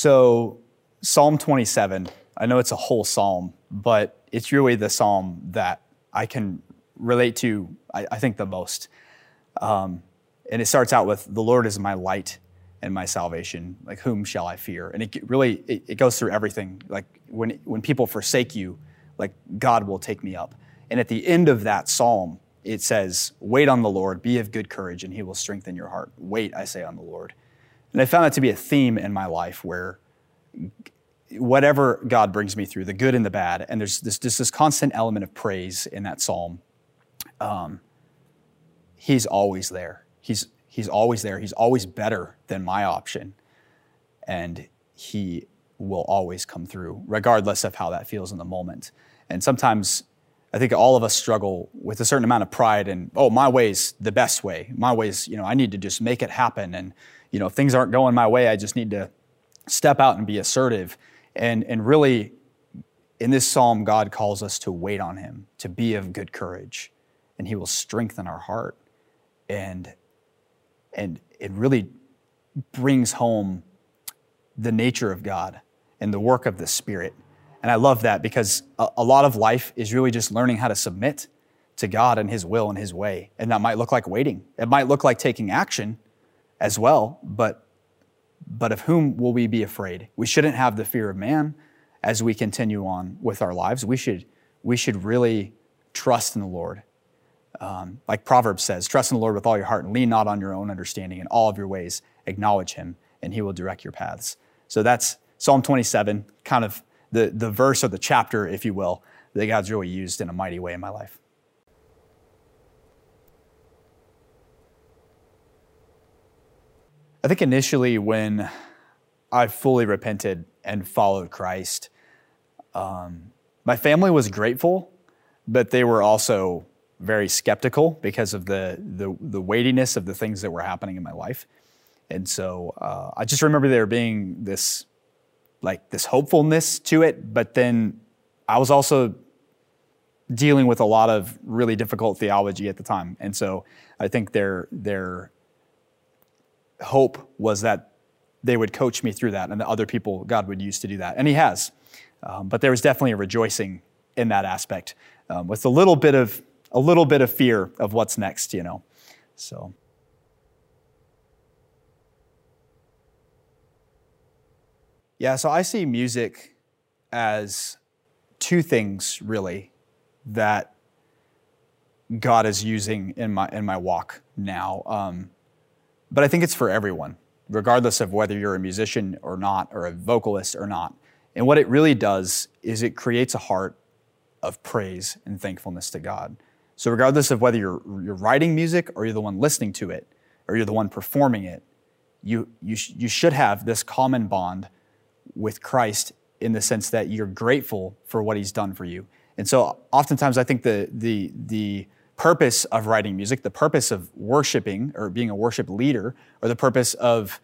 So Psalm 27, I know it's a whole psalm, but it's really the psalm that I can relate to, I think, the most. And it starts out with, the Lord is my light and my salvation, like whom shall I fear? And it really goes through everything. Like when people forsake you, like God will take me up. And at the end of that psalm, it says, wait on the Lord, be of good courage, and he will strengthen your heart. Wait, I say, on the Lord. And I found that to be a theme in my life where whatever God brings me through, the good and the bad, and there's this constant element of praise in that psalm. He's always there. He's always there. He's always better than my option. And he will always come through, regardless of how that feels in the moment. And sometimes I think all of us struggle with a certain amount of pride and, oh, my way's the best way. My way's, I need to just make it happen. And, if things aren't going my way, I just need to step out and be assertive. And really, in this psalm, God calls us to wait on him, to be of good courage, and he will strengthen our heart. And it really brings home the nature of God and the work of the Spirit. And I love that because a lot of life is really just learning how to submit to God and his will and his way. And that might look like waiting. It might look like taking action as well, but of whom will we be afraid? We shouldn't have the fear of man as we continue on with our lives. We should really trust in the Lord. Like Proverbs says, trust in the Lord with all your heart and lean not on your own understanding. In all of your ways, acknowledge him and he will direct your paths. So that's Psalm 27, kind of the verse or the chapter, if you will, that God's really used in a mighty way in my life. I think initially when I fully repented and followed Christ, my family was grateful, but they were also very skeptical because of the weightiness of the things that were happening in my life. And so I just remember there being this hopefulness to it, but then I was also dealing with a lot of really difficult theology at the time. And so I think their hope was that they would coach me through that and the other people God would use to do that. And he has, but there was definitely a rejoicing in that aspect with a little bit of fear of what's next, so. Yeah, so I see music as two things, really, that God is using in my walk now. But I think it's for everyone, regardless of whether you're a musician or not, or a vocalist or not. And what it really does is it creates a heart of praise and thankfulness to God. So regardless of whether you're writing music or you're the one listening to it, or you're the one performing it, you should have this common bond with Christ in the sense that you're grateful for what he's done for you. And so oftentimes I think the purpose of writing music, the purpose of worshiping or being a worship leader, or the purpose of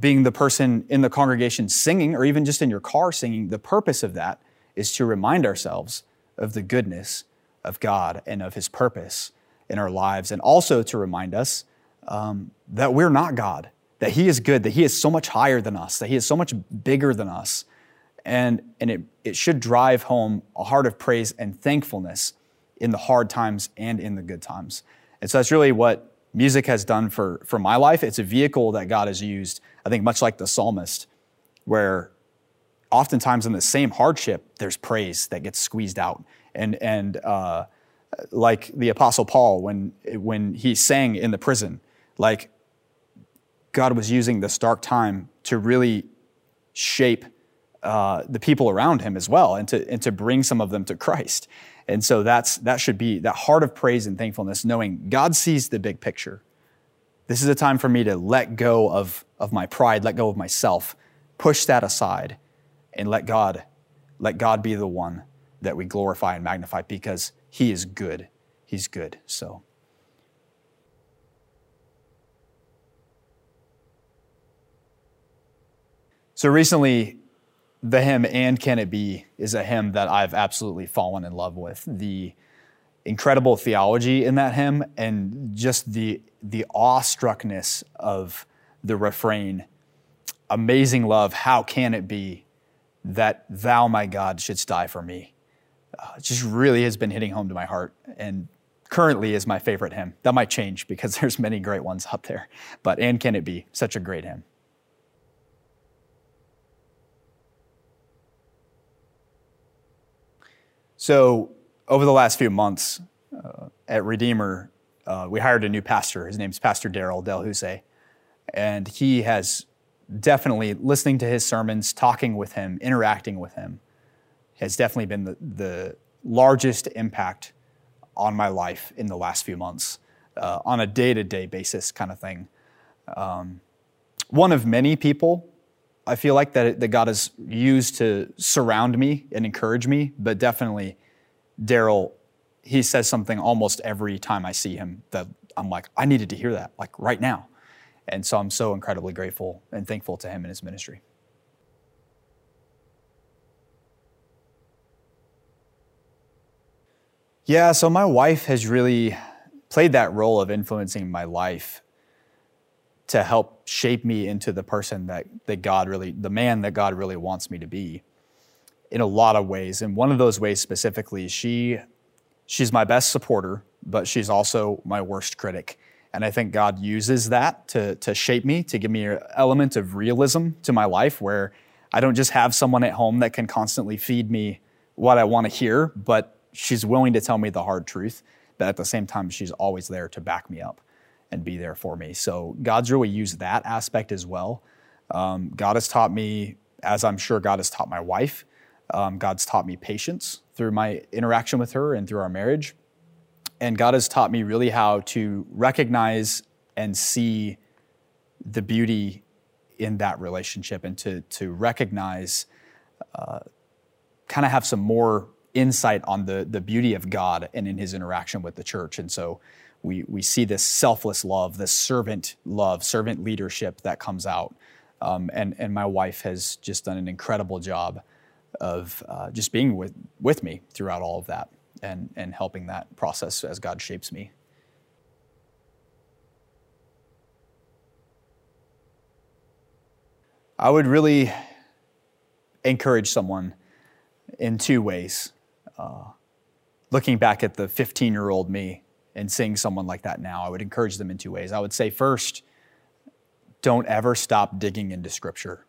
being the person in the congregation singing, or even just in your car singing, the purpose of that is to remind ourselves of the goodness of God and of his purpose in our lives. And also to remind us that we're not God, that he is good, that he is so much higher than us, that he is so much bigger than us. And it should drive home a heart of praise and thankfulness in the hard times and in the good times. And so that's really what music has done for my life. It's a vehicle that God has used, I think, much like the psalmist, where oftentimes in the same hardship, there's praise that gets squeezed out. And like the Apostle Paul, when he sang in the prison, like, God was using this dark time to really shape the people around him as well, and to bring some of them to Christ. And so that should be that heart of praise and thankfulness, knowing God sees the big picture. This is a time for me to let go of my pride, let go of myself, push that aside, and let God be the one that we glorify and magnify, because he is good. He's good, so. So recently, the hymn, And Can It Be, is a hymn that I've absolutely fallen in love with. The incredible theology in that hymn, and just the awestruckness of the refrain amazing love, how can it be that thou, my God, shouldst die for me? It just really has been hitting home to my heart, and currently is my favorite hymn. That might change because there's many great ones up there, but And Can It Be, such a great hymn. So over the last few months at Redeemer, we hired a new pastor. His name's Pastor Darryl Del Hussey, and he has definitely, listening to his sermons, talking with him, interacting with him, has definitely been the largest impact on my life in the last few months, on a day-to-day basis kind of thing. One of many people I feel like that God has used to surround me and encourage me, but definitely Darryl, he says something almost every time I see him that I'm like, I needed to hear that, like right now. And so I'm so incredibly grateful and thankful to him and his ministry. Yeah, so my wife has really played that role of influencing my life to help shape me into the person the man that God really wants me to be in a lot of ways. And one of those ways specifically, she's my best supporter, but she's also my worst critic. And I think God uses that to shape me, to give me an element of realism to my life where I don't just have someone at home that can constantly feed me what I want to hear, but she's willing to tell me the hard truth, but at the same time, she's always there to back me up and be there for me. So God's really used that aspect as well. God has taught me, as I'm sure God has taught my wife, God's taught me patience through my interaction with her and through our marriage. And God has taught me really how to recognize and see the beauty in that relationship and to recognize, kind of have some more insight on the beauty of God and in his interaction with the church. And so we see this selfless love, this servant love, servant leadership that comes out. And my wife has just done an incredible job of just being with me throughout all of that and helping that process as God shapes me. I would really encourage someone in two ways. Looking back at the 15-year-old me and seeing someone like that now, I would encourage them in two ways. I would say first, don't ever stop digging into Scripture.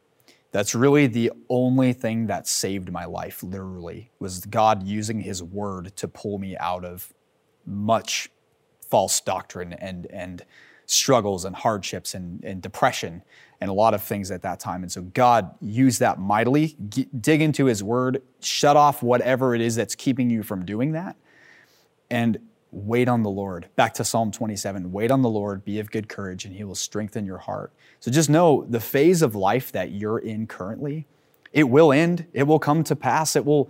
That's really the only thing that saved my life, literally, was God using his word to pull me out of much false doctrine and struggles and hardships and depression and a lot of things at that time. And so God used that mightily. Dig into his word, shut off whatever it is that's keeping you from doing that, and wait on the Lord. Back to Psalm 27, wait on the Lord, be of good courage, and he will strengthen your heart. So just know the phase of life that you're in currently, it will end, it will come to pass, it will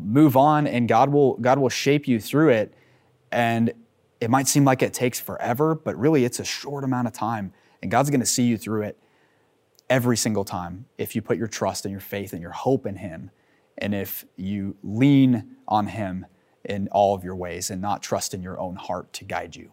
move on, and God will shape you through it. And it might seem like it takes forever, but really it's a short amount of time, and God's gonna see you through it every single time if you put your trust and your faith and your hope in him, and if you lean on him in all of your ways and not trust in your own heart to guide you.